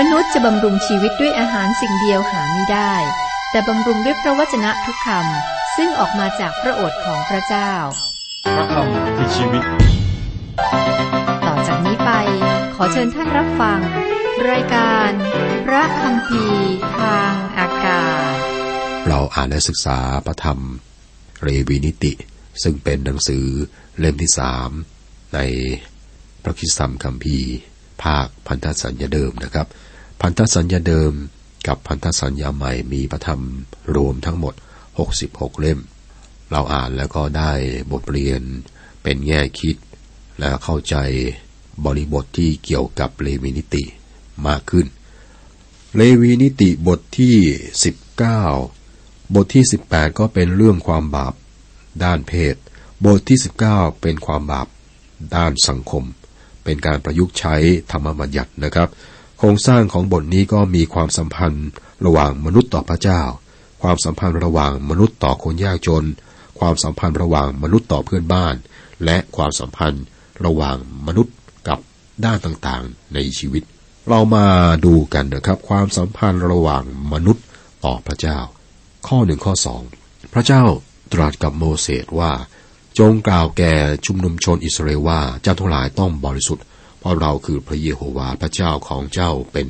มนุษย์จะบำรุงชีวิตด้วยอาหารสิ่งเดียวหาไม่ได้แต่บำรุงด้วยพระวจนะทุกคำซึ่งออกมาจากพระโอษฐ์ของพระเจ้าพระคำคือชีวิตต่อจากนี้ไปขอเชิญท่านรับฟังรายการพระคัมภีร์ทางอากาศเราอ่านและศึกษาพระธรรมเลวีนิติซึ่งเป็นหนังสือเล่มที่3ในพระคริสตธรรมคัมภีร์ภาคพันธสัญญาเดิมนะครับพันธสัญญาเดิมกับพันธสัญญาใหม่มีพระธรรมรวมทั้งหมด66เล่มเราอ่านแล้วก็ได้บทเรียนเป็นแง่คิดและเข้าใจบริบทที่เกี่ยวกับเลวีนิติมากขึ้นเลวีนิติบทที่19บทที่18ก็เป็นเรื่องความบาปด้านเพศบทที่19เป็นความบาปด้านสังคมเป็นการประยุกต์ใช้ธรรมบัญญัตินะครับโครงสร้างของบทนี้ก็มีความสัมพันธ์ระหว่างมนุษย์ต่อพระเจ้าความสัมพันธ์ระหว่างมนุษย์ต่อคนยากจนความสัมพันธ์ระหว่างมนุษย์ต่อเพื่อนบ้านและความสัมพันธ์ระหว่างมนุษย์กับด้านต่างๆในชีวิตเรามาดูกันนะครับความสัมพันธ์ระหว่างมนุษย์ต่อพระเจ้าข้อ1ข้อ2พระเจ้าตรัสกับโมเสสว่าจงกล่าวแก่ชุมนุมชนอิสราเอลว่าเจ้าทั้งหลายต้องบริสุทธิ์เพราะเราคือพระเยโฮวาห์พระเจ้าของเจ้าเป็น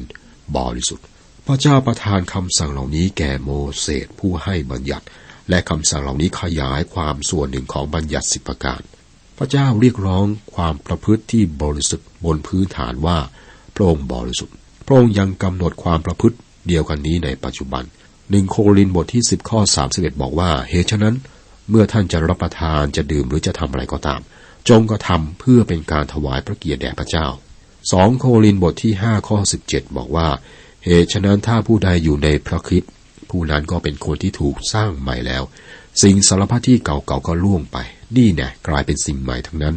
บริสุทธิ์พระเจ้าประทานคำสั่งเหล่านี้แก่โมเสสผู้ให้บัญญัติและคำสั่งเหล่านี้ขยายความส่วนหนึ่งของบัญญัติ10ประการพระเจ้าเรียกร้องความประพฤติที่บริสุทธิ์บนพื้นฐานว่าพระองค์บริสุทธิ์พระองค์ยังกำหนดความประพฤติเดียวกันนี้ในปัจจุบัน1โครินธ์บทที่10ข้อ31บอกว่าเหตุฉะนั้นเมื่อท่านจะรับประทานจะดื่มหรือจะทำอะไรก็ตามจงกระทำเพื่อเป็นการถวายพระเกียรติแด่พระเจ้า2โครินธ์บทที่5ข้อ17บอกว่าเหตุฉะนั้นถ้าผู้ใดอยู่ในพระคริสต์ผู้นั้นก็เป็นคนที่ถูกสร้างใหม่แล้วสิ่งสารพัดที่เก่าๆก็ล่วงไปนี่แน่กลายเป็นสิ่งใหม่ทั้งนั้น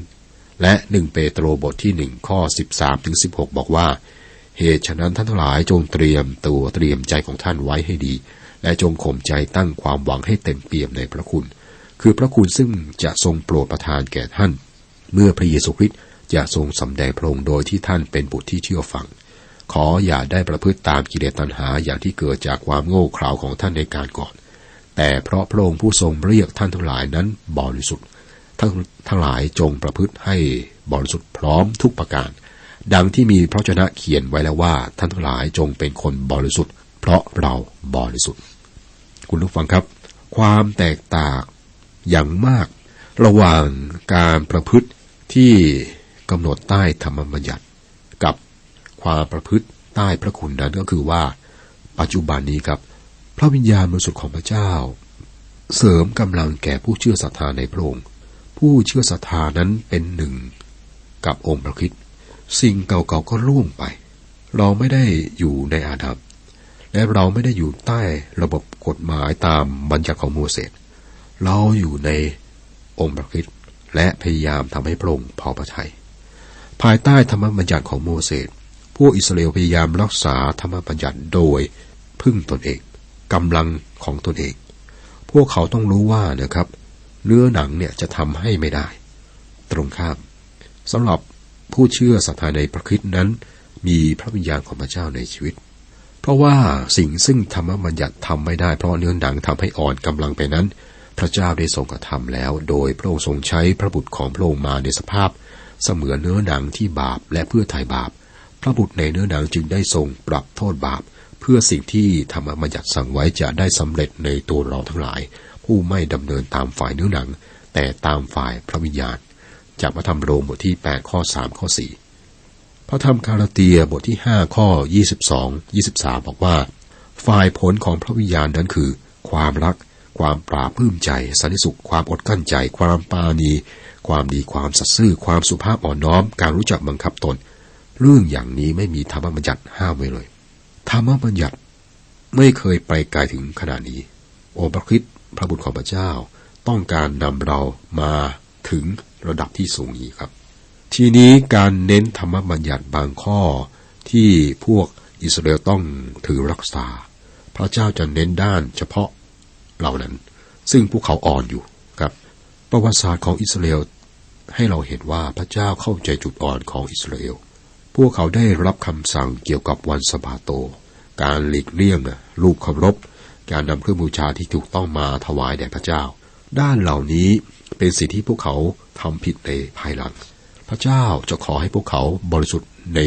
และ1เปโตรบทที่1ข้อ 13-16 บอกว่าเหตุฉะนั้นท่านทั้งหลายจงเตรียมตัวเตรียมใจของท่านไว้ให้ดีและจงข่มใจตั้งความหวังให้เต็มเปี่ยมในพระคุณคือพระคุณซึ่งจะทรงโปรดประทานแก่ท่านเมื่อพระเยซูคริสต์จะทรงสำแดงพระองค์โดยที่ท่านเป็นบุตรที่เชื่อฟังขออย่าได้ประพฤติตามกิเลสตัณหาอย่างที่เกิดจากความโง่เขลาของท่านในการก่อนแต่เพราะพระองค์ผู้ทรงเรียกท่านทั้งหลายนั้นบริสุทธิ์ทั้งหลายจงประพฤติให้บริสุทธิ์พร้อมทุกประการดังที่มีพระวจนะเขียนไว้แล้วว่าท่านทั้งหลายจงเป็นคนบริสุทธิ์เพราะเราบริสุทธิ์คุณผู้ฟังครับความแตกต่างอย่างมากระหว่างการประพฤติที่กำหนดใต้ธรรมบัญญัติกับความประพฤติใต้พระคุณนั้นก็คือว่าปัจจุบันนี้ครับพระวิญญาณบริสุทธิ์ของพระเจ้าเสริมกำลังแก่ผู้เชื่อศรัทธาในพระองค์ผู้เชื่อศรัทธานั้นเป็นหนึ่งกับองค์พระคริสต์สิ่งเก่าๆก็ล่วงไปเราไม่ได้อยู่ในอาดัมและเราไม่ได้อยู่ใต้ระบบกฎหมายตามบัญญัติของโมเสสเราอยู่ในองค์พระคริสต์และพยายามทำให้พระองค์พอพระทัยภายใต้ธรรมบัญญัติของโมเสสพวกอิสราเอลพยายามรักษาธรรมบัญญัติโดยพึ่งตนเองกำลังของตนเองพวกเขาต้องรู้ว่านะครับเนื้อหนังเนี่ยจะทำให้ไม่ได้ตรงข้ามสำหรับผู้เชื่อศรัทธาในพระคริสต์นั้นมีพระวิญญาณของพระเจ้าในชีวิตเพราะว่าสิ่งซึ่งธรรมบัญญัติทำไม่ได้เพราะเนื้อหนังทำให้อ่อนกำลังไปนั้นพระเจ้าได้ทรงกระทำแล้วโดยพระองค์ทรงใช้พระบุตรของพระองค์มาในสภาพเสมือนเนื้อหนังที่บาปและเพื่อไถ่บาปพระบุตรในเนื้อหนังจึงได้ทรงปรับโทษบาปเพื่อสิ่งที่ธรรมบัญญัติสั่งไว้จะได้สำเร็จในตัวเราทั้งหลายผู้ไม่ดำเนินตามฝ่ายเนื้อหนังแต่ตามฝ่ายพระวิญญาณจากพระธรรมโรมบทที่8ข้อ3ข้อ4พระธรรมกาลาเตียบทที่5ข้อ22 23บอกว่าฝ่ายผลของพระวิญญาณนั้นคือความรักความปราบพื้มใจสันติสุขความอดกั้นใจความปราณีความดีความสัตย์ซื่อความสุภาพอ่อนน้อมการรู้จักบังคับตนเรื่องอย่างนี้ไม่มีธรรมบัญญัติห้ามไว้เลยธรรมบัญญัติไม่เคยไปไกลถึงขนาดนี้องค์พระคริสต์พระบุตรของพระเจ้าต้องการนำเรามาถึงระดับที่สูงนี้ครับทีนี้การเน้นธรรมบัญญัติบางข้อที่พวกอิสราเอลต้องถือรักษาพระเจ้าจะเน้นด้านเฉพาะเหล่านั้นซึ่งพวกเขาอ่อนอยู่ครับประวัติศาสตร์ของอิสราเอลให้เราเห็นว่าพระเจ้าเข้าใจจุดอ่อนของอิสราเอล พวกเขาได้รับคำสั่งเกี่ยวกับวันสะบาโตการหลีกเลี่ยงรูปเคารพการนำเครื่องบูชาที่ถูกต้องมาถวายแด่พระเจ้าด้านเหล่านี้เป็นสิ่งที่พวกเขาทำผิดในภายหลังพระเจ้าจะขอให้พวกเขาบริสุทธิ์ใน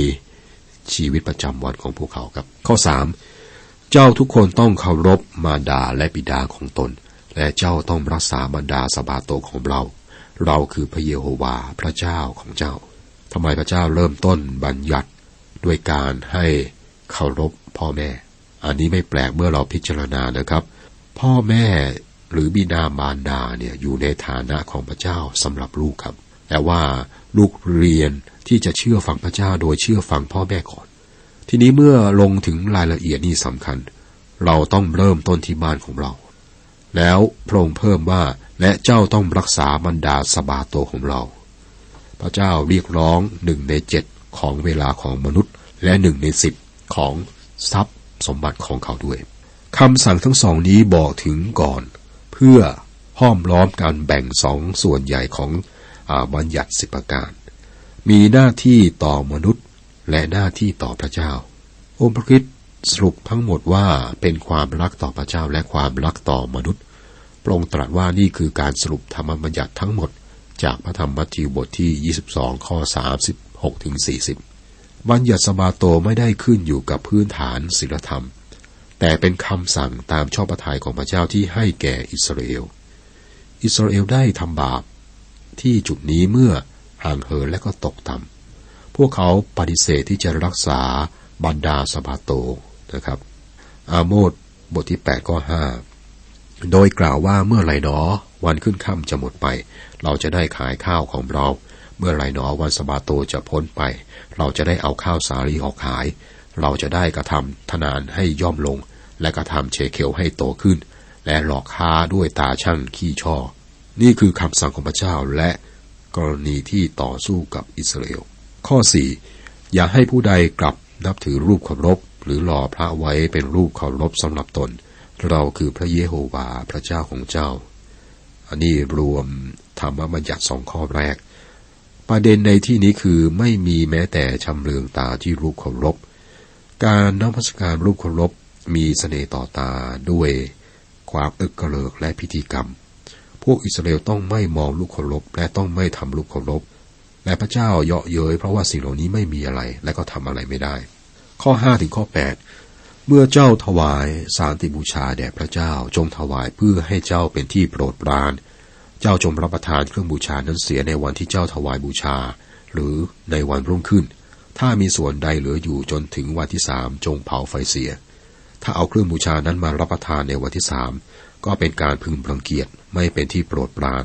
ชีวิตประจำวันของพวกเขาครับข้อ3เจ้าทุกคนต้องเคารพมารดาและบิดาของตนและเจ้าต้องรักษามารดาสะบาโตของเราคือพระเยโฮวาห์พระเจ้าของเจ้าทำไมพระเจ้าเริ่มต้นบัญญัติด้วยการให้เคารพพ่อแม่อันนี้ไม่แปลกเมื่อเราพิจารณานะครับพ่อแม่หรือบิดามารดาเนี่ยอยู่ในฐานะของพระเจ้าสำหรับลูกครับแต่ว่าลูกเรียนที่จะเชื่อฟังพระเจ้าโดยเชื่อฟังพ่อแม่ก่อนทีนี้เมื่อลงถึงรายละเอียดนี่สำคัญเราต้องเริ่มต้นที่บ้านของเราแล้วพระองค์เพิ่มว่าและเจ้าต้องรักษามารดาสะบาโตของเราพระเจ้าเรียกร้อง1ใน7ของเวลาของมนุษย์และ1ใน10ของทรัพย์สมบัติของเขาด้วยคำสั่งทั้งสองนี้บอกถึงก่อนเพื่อห้อมล้อมการแบ่ง2ส่วนใหญ่ของบัญญัติ10ประการมีหน้าที่ต่อมนุษย์และหน้าที่ต่อพระเจ้าองค์พระคริสต์สรุปทั้งหมดว่าเป็นความรักต่อพระเจ้าและความรักต่อมนุษย์พระองค์ตรัสว่านี่คือการสรุปธรรมบัญญัติทั้งหมดจากพระธรรมมัทธิวบทที่22ข้อ36ถึง40บัญญัติสะบาโตไม่ได้ขึ้นอยู่กับพื้นฐานศีลธรรมแต่เป็นคำสั่งตามชอบพระทัยของพระเจ้าที่ให้แก่อิสราเอลได้ทำบาปที่จุดนี้เมื่อห่างเหินและก็ตกต่ำพวกเขาปฏิเสธที่จะรักษามารดาสะบาโตนะครับอาโมสบทที่8ข้อ5โดยกล่าวว่าเมื่อไหร่หนอวันขึ้นค่ำจะหมดไปเราจะได้ขายข้าวของเราเมื่อไหร่หนอวันสะบาโตจะพ้นไปเราจะได้เอาข้าวสาลีออกขายเราจะได้กระทำทนานให้ย่อมลงและกระทำเชเคลให้โตขึ้นและหลอกค้าด้วยตาช่างขี้ช่อนี่คือคำสั่งของพระเจ้าและกรณีที่ต่อสู้กับอิสราเอลข้อ4อย่าให้ผู้ใดกลับนับถือรูปเคารพหรือหล่อพระไว้เป็นรูปเคารพสำหรับตนเราคือพระเยโฮวาห์พระเจ้าของเจ้าอันนี้รวมธรรมบัญญัติ2ข้อแรกประเด็นในที่นี้คือไม่มีแม้แต่ชำเลืองตาที่รูปเคารพการนมัสการรูปเคารพมีเสน่ห์ต่อตาด้วยความอึกกระเลิกและพิธีกรรมพวกอิสราเอลต้องไม่มองรูปเคารพและต้องไม่ทำรูปเคารพและพระเจ้าเยาะเย้ยเพราะว่าสิ่งเหล่านี้ไม่มีอะไรและก็ทำอะไรไม่ได้ข้อ5ถึงข้อ8เมื่อเจ้าถวายสานติบูชาแด่พระเจ้าจงถวายเพื่อให้เจ้าเป็นที่โปรดปรานเจ้าจงรับประทานเครื่องบูชานั้นเสียในวันที่เจ้าถวายบูชาหรือในวันรุ่งขึ้นถ้ามีส่วนใดเหลืออยู่จนถึงวันที่3จงเผาไฟเสียถ้าเอาเครื่องบูชานั้นมารับประทานในวันที่3ก็เป็นการพึงรังเกียจไม่เป็นที่โปรดปราน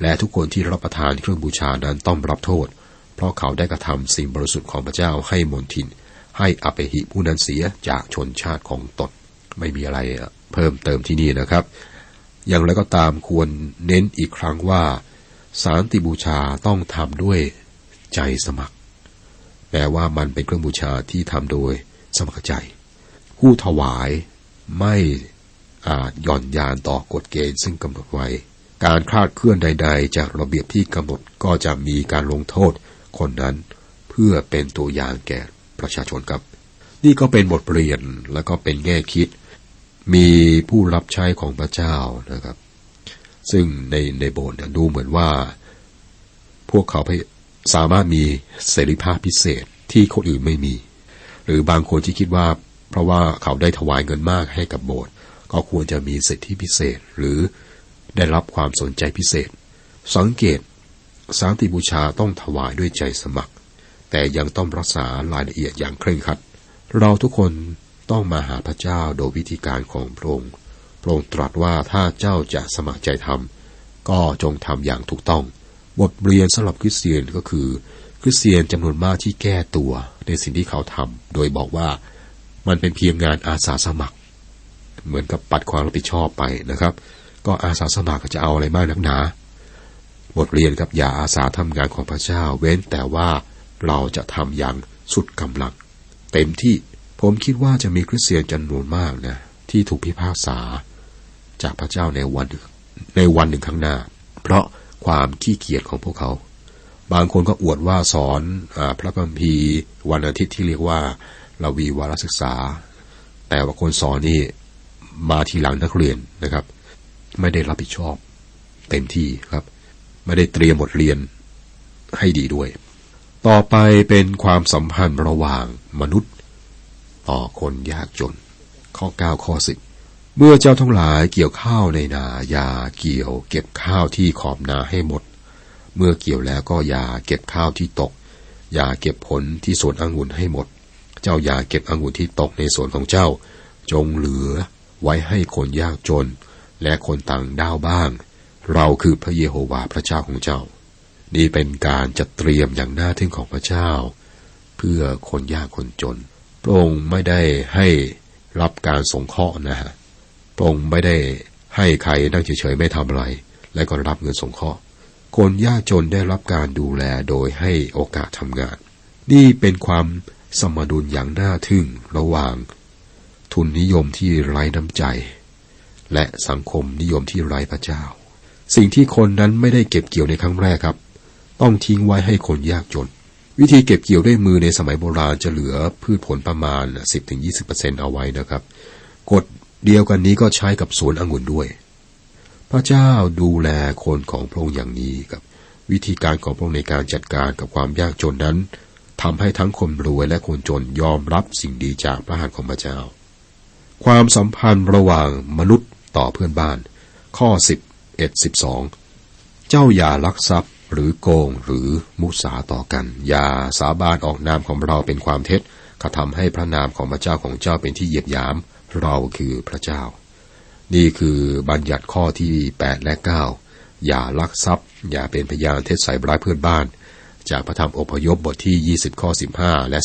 และทุกคนที่รับประทานเครื่องบูชานั้นต้องรับโทษเพราะเขาได้กระทำสิ่งบริสุทธิ์ของพระเจ้าให้มนทินให้อเปหิผู้นั้นเสียจากชนชาติของตนไม่มีอะไรเพิ่มเติมที่นี่นะครับอย่างไรก็ตามควรเน้นอีกครั้งว่าสานติบูชาต้องทำด้วยใจสมัครแปลว่ามันเป็นเครื่องบูชาที่ทำโดยสมัครใจผู้ถวายไม่อาจหย่อนยานต่อกฎเกณฑ์ซึ่งกำหนดไว้การคลาดเคลื่อนใดๆจากระเบียบที่กำหนดก็จะมีการลงโทษคนนั้นเพื่อเป็นตัวอย่างแก่ประชาชนครับนี่ก็เป็นบทเรียนและก็เป็นแง่คิดมีผู้รับใช้ของพระเจ้านะครับซึ่งในโบสถ์ดูเหมือนว่าพวกเขาสามารถมีเสรีภาพพิเศษที่คนอื่นไม่มีหรือบางคนที่คิดว่าเพราะว่าเขาได้ถวายเงินมากให้กับโบสถ์ก็ควรจะมีสิทธิพิเศษหรือได้รับความสนใจพิเศษสังเกตสานติบูชาต้องถวายด้วยใจสมัครแต่ยังต้องรักษารายละเอียดอย่างเคร่งครัดเราทุกคนต้องมาหาพระเจ้าโดยวิธีการของพระองค์ตรัสว่าถ้าเจ้าจะสมัครใจทำก็จงทำอย่างถูกต้องบทเรียนสำหรับคริสเตียนก็คือคริสเตียนจำนวนมากที่แก้ตัวในสิ่งที่เขาทำโดยบอกว่ามันเป็นเพียงงานอาสาสมัครเหมือนกับปัดความรับผิดชอบไปนะครับก็อาสาสมัครจะเอาอะไรมากนักหนาบทเรียนกับอย่าอาสาทำงานของพระเจ้าเว้นแต่ว่าเราจะทำอย่างสุดกำลังเต็มที่ผมคิดว่าจะมีคริสเตียนจำนวนมากนะที่ถูกพิพากษาจากพระเจ้าในวันหนึ่งข้างหน้าเพราะความขี้เกียจของพวกเขา บางคนก็อวดว่าสอนพระคัมภีร์วันอาทิตย์ที่เรียกว่าลาวีวารศึกษาแต่ว่าคนสอนนี่มาทีหลังนักเรียนนะครับไม่ได้รับผิดชอบเต็มที่ครับไม่ได้เตรียมบทเรียนให้ดีด้วยต่อไปเป็นความสัมพันธ์ระหว่างมนุษย์ต่อคนยากจนข้อ9ข้อ10เมื่อเจ้าทั้งหลายเกี่ยวข้าวในนาอย่าเกี่ยวเก็บข้าวที่ขอบนาให้หมดเมื่อเกี่ยวแล้วก็อย่าเก็บข้าวที่ตกอย่าเก็บผลที่สวนองุ่นให้หมดเจ้าอย่าเก็บองุ่นที่ตกในสวนของเจ้าจงเหลือไว้ให้คนยากจนและคนต่างด้าวบ้างเราคือพระเยโฮวาห์พระเจ้าของเจ้านี่เป็นการจัดเตรียมอย่างน่าทึ่งของพระเจ้าเพื่อคนยากคนจนพระองค์ไม่ได้ให้รับการสงเคราะห์นะฮะพระองค์ไม่ได้ให้ใครนั่งเฉยๆไม่ทำอะไรและก็รับเงินสงเคราะห์คนยากจนได้รับการดูแลโดยให้โอกาสทำงานนี่เป็นความสมดุลอย่างน่าทึ่งระหว่างทุนนิยมที่ไร้น้ำใจและสังคมนิยมที่ไร้พระเจ้าสิ่งที่คนนั้นไม่ได้เก็บเกี่ยวในครั้งแรกครับต้องทิ้งไว้ให้คนยากจนวิธีเก็บเกี่ยวด้วยมือในสมัยโบราณจะเหลือพืชผลประมาณ 10-20% เอาไว้นะครับกฎเดียวกันนี้ก็ใช้กับสวนองุ่นด้วยพระเจ้าดูแลคนของพระองค์อย่างนี้ครับวิธีการของพระองค์ในการจัดการกับความยากจนนั้นทำให้ทั้งคนรวยและคนจนยอมรับสิ่งดีจากพระหัตถ์ของพระเจ้าความสัมพันธ์ระหว่างมนุษย์ต่อเพื่อนบ้านข้อ11-12เจ้าอย่าลักทรัพย์หรือโกงหรือมุสาต่อกันอย่าสาบานออกนามของเราเป็นความเท็จกระทำให้พระนามของพระเจ้าของเจ้าเป็นที่เหยียดหยามเราคือพระเจ้านี่คือบัญญัติข้อที่8และ9อย่าลักทรัพย์อย่าเป็นพยานเท็จใส่ร้ายเพื่อนบ้านจากพระธรรมอพยพบทที่20ข้อ15และ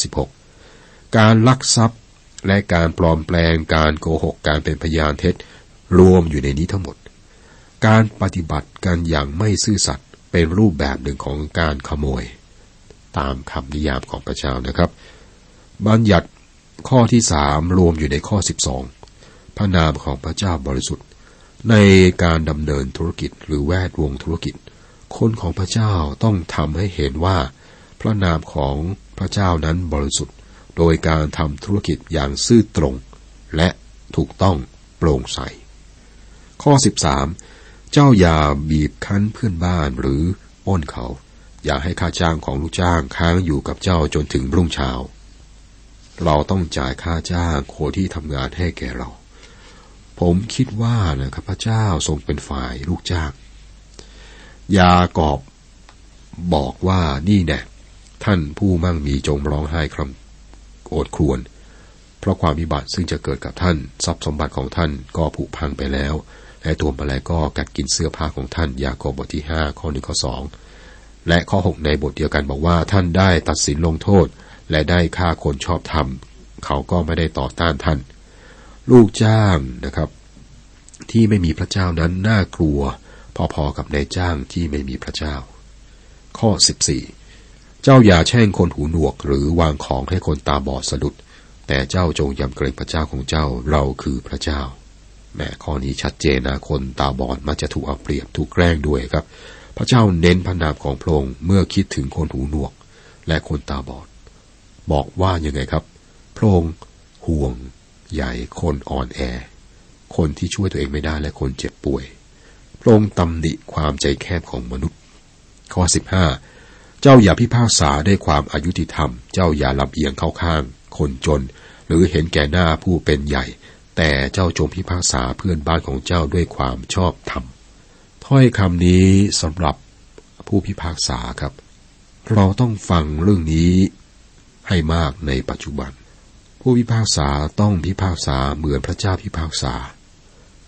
16การลักทรัพย์และการปลอมแปลงการโกหกการเป็นพยานเท็จรวมอยู่ในนี้ทั้งหมดการปฏิบัติกันอย่างไม่ซื่อสัตย์เป็นรูปแบบหนึ่งของการขโมยตามคำนิยามของพระเจ้านะครับบัญญัติข้อที่3รวมอยู่ในข้อ12พระนามของพระเจ้าบริสุทธิ์ในการดำเนินธุรกิจหรือแวดวงธุรกิจคนของพระเจ้าต้องทำให้เห็นว่าพระนามของพระเจ้านั้นบริสุทธิ์โดยการทำธุรกิจอย่างซื่อตรงและถูกต้องโปร่งใสข้อ13เจ้าอย่าบีบคั้นเพื่อนบ้านหรืออ้อนเขาอย่าให้ค่าจ้างของลูกจ้างค้างอยู่กับเจ้าจนถึงรุ่งเช้าเราต้องจ่ายค่าจ้างคนที่ทำงานให้แก่เราผมคิดว่านะครับพระเจ้าทรงเป็นฝ่ายลูกจ้างยากอบบอกว่านี่แน่ท่านผู้มั่งมีจงร้องไห้คร่ำโอดครวญเพราะความวิบัติซึ่งจะเกิดกับท่านทรัพย์สมบัติของท่านก็ผุพังไปแล้วและตัวแมลงก็กัดกินเสื้อผ้าของท่านยากอบบทที่5ข้อ1ข้อ2และข้อ6ในบทเดียวกันบอกว่าท่านได้ตัดสินลงโทษและได้ฆ่าคนชอบธรรมเขาก็ไม่ได้ต่อต้านท่านลูกจ้างนะครับที่ไม่มีพระเจ้านั้นน่ากลัวพอๆกับนายจ้างที่ไม่มีพระเจ้าข้อ14เจ้าอย่าแช่งคนหูหนวกหรือวางของให้คนตาบอดสะดุดแต่เจ้าจงยำเกรงพระเจ้าของเจ้าเราคือพระเจ้าแหมข้อนี้ชัดเจนนะคนตาบอดมักจะถูกเอาเปรียบถูกแกล้งด้วยครับพระเจ้าเน้นพระนามของพระองค์เมื่อคิดถึงคนหูหนวกและคนตาบอดบอกว่ายังไงครับพระองค์ห่วงใหญ่คนอ่อนแอคนที่ช่วยตัวเองไม่ได้และคนเจ็บป่วยพระองค์ตำหนิความใจแคบของมนุษย์ข้อ15เจ้าอย่าพิพากษาด้วยความอยุติธรรมเจ้าอย่าลำเอียงเข้าข้างคนจนหรือเห็นแก่หน้าผู้เป็นใหญ่แต่เจ้าจงพิพากษาเพื่อนบ้านของเจ้าด้วยความชอบธรรมถ้อยคำนี้สำหรับผู้พิพากษาครับเราต้องฟังเรื่องนี้ให้มากในปัจจุบันผู้พิพากษาต้องพิพากษาเหมือนพระเจ้าพิพากษา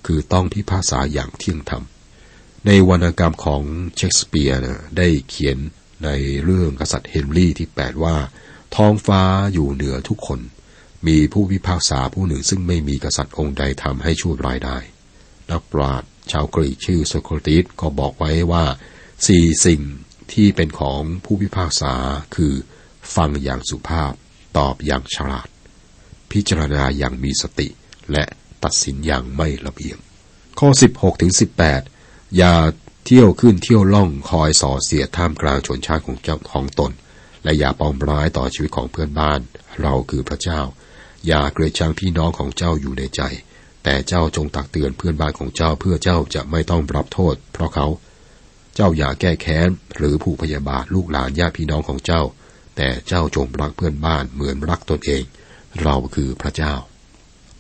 คือต้องพิพากษาอย่างเที่ยงธรรมในวรรณกรรมของเชกสเปียร์ได้เขียนในเรื่องกษัตริย์เฮนรี่ที่8ว่าท้องฟ้าอยู่เหนือทุกคนมีผู้พิพากษาผู้หนึ่งซึ่งไม่มีกษัตริย์องค์ใดทำให้ชั่วร้ายได้นักปราชญ์ชาวกรีกชื่อโซโครติสก็บอกไว้ว่า4สิ่งที่เป็นของผู้พิพากษาคือฟังอย่างสุภาพตอบอย่างฉลาดพิจารณาอย่างมีสติและตัดสินอย่างไม่ลำเอียงข้อ16-18อย่าเ เที่ยวขึ้นเที่ยวล่องคอยส่อเสียดท่ามกลางชนชาติของเจ้าของตนและอย่าปองร้ายต่อชีวิตของเพื่อนบ้านเราคือพระเจ้าอย่าเกลียดชังพี่น้องของเจ้าอยู่ในใจแต่เจ้าจงตักเตือนเพื่อนบ้านของเจ้าเพื่อเจ้าจะไม่ต้องรับโทษเพราะเขาเจ้าอย่าแก้แค้นหรือผูกพยาบาทลูกหลานญาติพี่น้องของเจ้าแต่เจ้าจงรักเพื่อนบ้านเหมือนรักตนเองเราคือพระเจ้า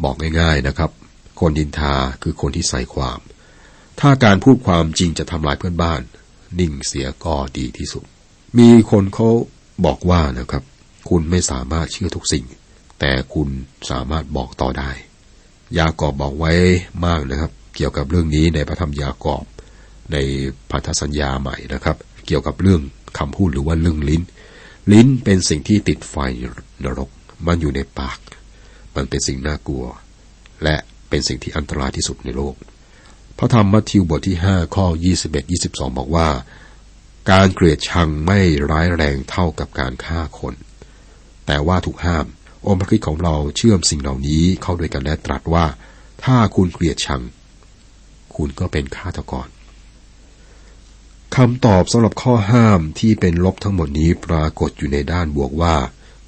บอกง่ายๆนะครับคนดินทาคือคนที่ใส่ความถ้าการพูดความจริงจะทำลายเพื่อนบ้านนิ่งเสียก็ดีที่สุดมีคนเขาบอกว่านะครับคุณไม่สามารถเชื่อทุกสิ่งแต่คุณสามารถบอกต่อได้ยากอบบอกไว้มากนะครับเกี่ยวกับเรื่องนี้ในพระธรรมยากอบในพันธสัญญาใหม่นะครับเกี่ยวกับเรื่องคำพูดหรือว่าเรื่องลิ้นเป็นสิ่งที่ติดไฟนรกมันอยู่ในปากมันเป็นสิ่งน่ากลัวและเป็นสิ่งที่อันตรายที่สุดในโลกพระธรรมมัทธิวบทที่5ข้อ 21-22 บอกว่าการเกลียดชังไม่ร้ายแรงเท่ากับการฆ่าคนแต่ว่าถูกห้ามองค์พระคริสต์ของเราเชื่อมสิ่งเหล่านี้เข้าด้วยกันและตรัสว่าถ้าคุณเกลียดชังคุณก็เป็นฆาตกรคำตอบสำหรับข้อห้ามที่เป็นลบทั้งหมดนี้ปรากฏอยู่ในด้านบวกว่า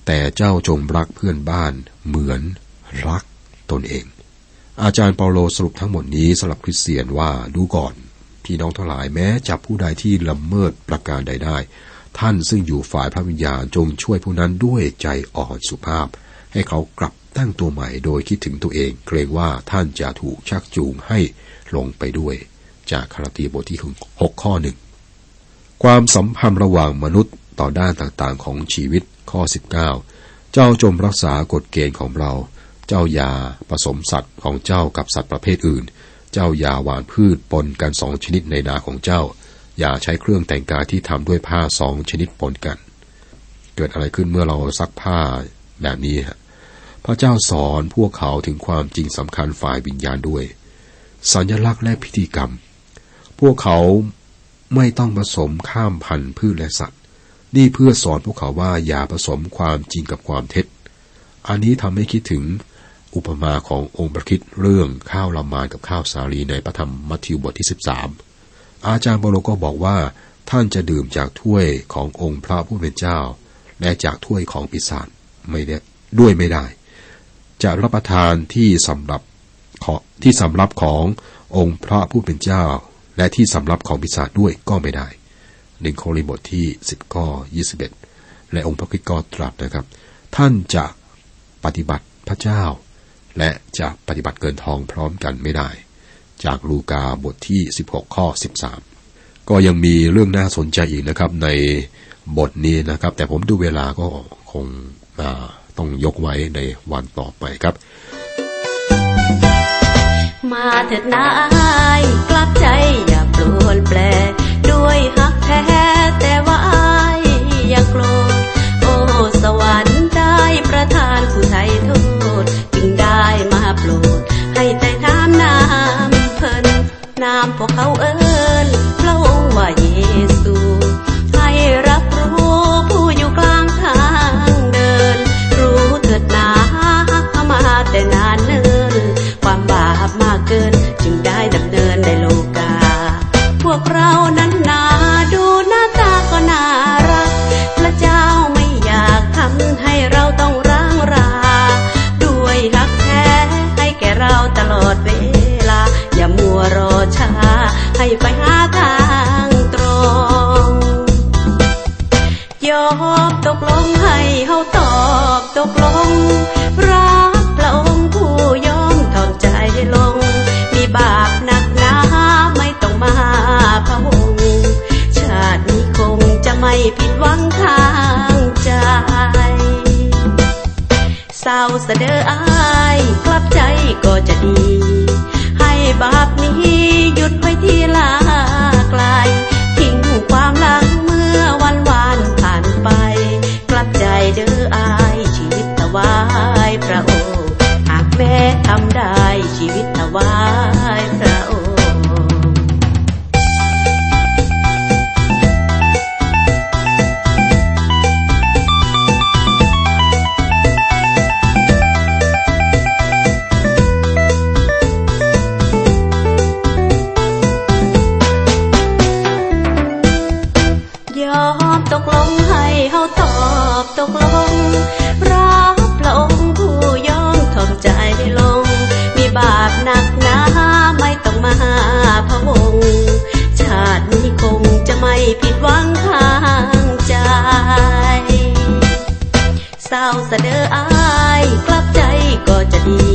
แต่เจ้าจงรักเพื่อนบ้านเหมือนรักตนเองอาจารย์เปาโลสรุปทั้งหมดนี้สำหรับคริสเตียนว่าดูก่อนพี่น้องทั้งหลายแม้จับผู้ใดที่ละเมิดประการใดได้ท่านซึ่งอยู่ฝ่ายพระวิญญาณจงช่วยผู้นั้นด้วยใจอ่อนสุภาพให้เขากลับตั้งตัวใหม่โดยคิดถึงตัวเองเกรงว่าท่านจะถูกชักจูงให้ลงไปด้วยจากคาลาตีบทที่6ข้อ1ความสัมพันธ์ระหว่างมนุษย์ต่อด้านต่างๆของชีวิตข้อ19เจ้าจงรักษากฎเกณฑ์ของเราเจ้าอย่าผสมสัตว์ของเจ้ากับสัตว์ประเภทอื่นเจ้าอย่าหว่านพืชปนกัน2ชนิดในนาของเจ้าอย่าใช้เครื่องแต่งกายที่ทำด้วยผ้า2ชนิดปนกันเกิดอะไรขึ้นเมื่อเราซักผ้าแบบนี้ฮะพระเจ้าสอนพวกเขาถึงความจริงสำคัญฝ่ายวิญญาณด้วยสัญลักษณ์และพิธีกรรมพวกเขาไม่ต้องผสมข้ามพันธุ์พืชและสัตว์นี่เพื่อสอนพวกเขาว่าอย่าผสมความจริงกับความเท็จอันนี้ทำให้คิดถึงอุปมาขององค์พระคริสต์เรื่องข้าวละมานกับข้าวสาลีในพระธรรมมัทธิวบทที่13อาจารย์เปาโลก็บอกว่าท่านจะดื่มจากถ้วยขององค์พระผู้เป็นเจ้าและจากถ้วยของปีศาจไม่ได้ด้วยไม่ได้จะรับประทานที่สำรับขององค์พระผู้เป็นเจ้าและที่สำรับของปีศาจด้วยก็ไม่ได้1โครินธ์บทที่10ข้อ21และองค์พระคริสต์ก็ตรัสนะครับท่านจะปฏิบัติพระเจ้าและจะปฏิบัติเกินทองพร้อมกันไม่ได้จากลูกาบทที่16ข้อ13ก็ยังมีเรื่องน่าสนใจอีกนะครับในบทนี้นะครับแต่ผมดูเวลาก็คงต้องยกไว้ในวันต่อไปครับมาเถิดนายกลับใจอย่าปลวนแปรด้วยฮักแท้แต่ว่าอย่าโกรธโอ้สวรรค์ได้ประทานผู้ไถ่โทษจึงได้มาโปรดให้แต่ถามน้ำเพิ่นน้ำพวกเขาเอิ้นพระองค์ว่าเยซูให้รับรู้ผู้อยู่กลางทางเดินรู้เถิดนามาแต่นานเนิ่นความบาปมากเกินจึงได้ดำเนินในโลกาพวกเรานั้นนาดูหน้าตาก็น่ารักพระเจ้าไม่อยากทำให้เราต้องร้างราด้วยรักแท้ให้แก่เราตลอดเวลาอย่ามัวรอช้าให้ไปหาทางตรงยอมตกลงให้เขาตอบตกลงรักพระองค์ผู้ยอมถอนใจลงมีบาปหนักหนาไม่ต้องมาพะวงชาตินี้คงจะไม่ผิดหวังทางใจเศร้าเสดออายกลับใจก็จะดีให้บาปนี้หยุดไว้ที่ลาไกลทิ้งความหลังเมื่อวันวานผ่านไปกลับใจเด้ออายชีวิตถวายพระองค์หากแม้ทำได้ชีวิตถวายพระองค์ ผิดหวังทางใจเศร้าเสดออายกลับใจก็จะดี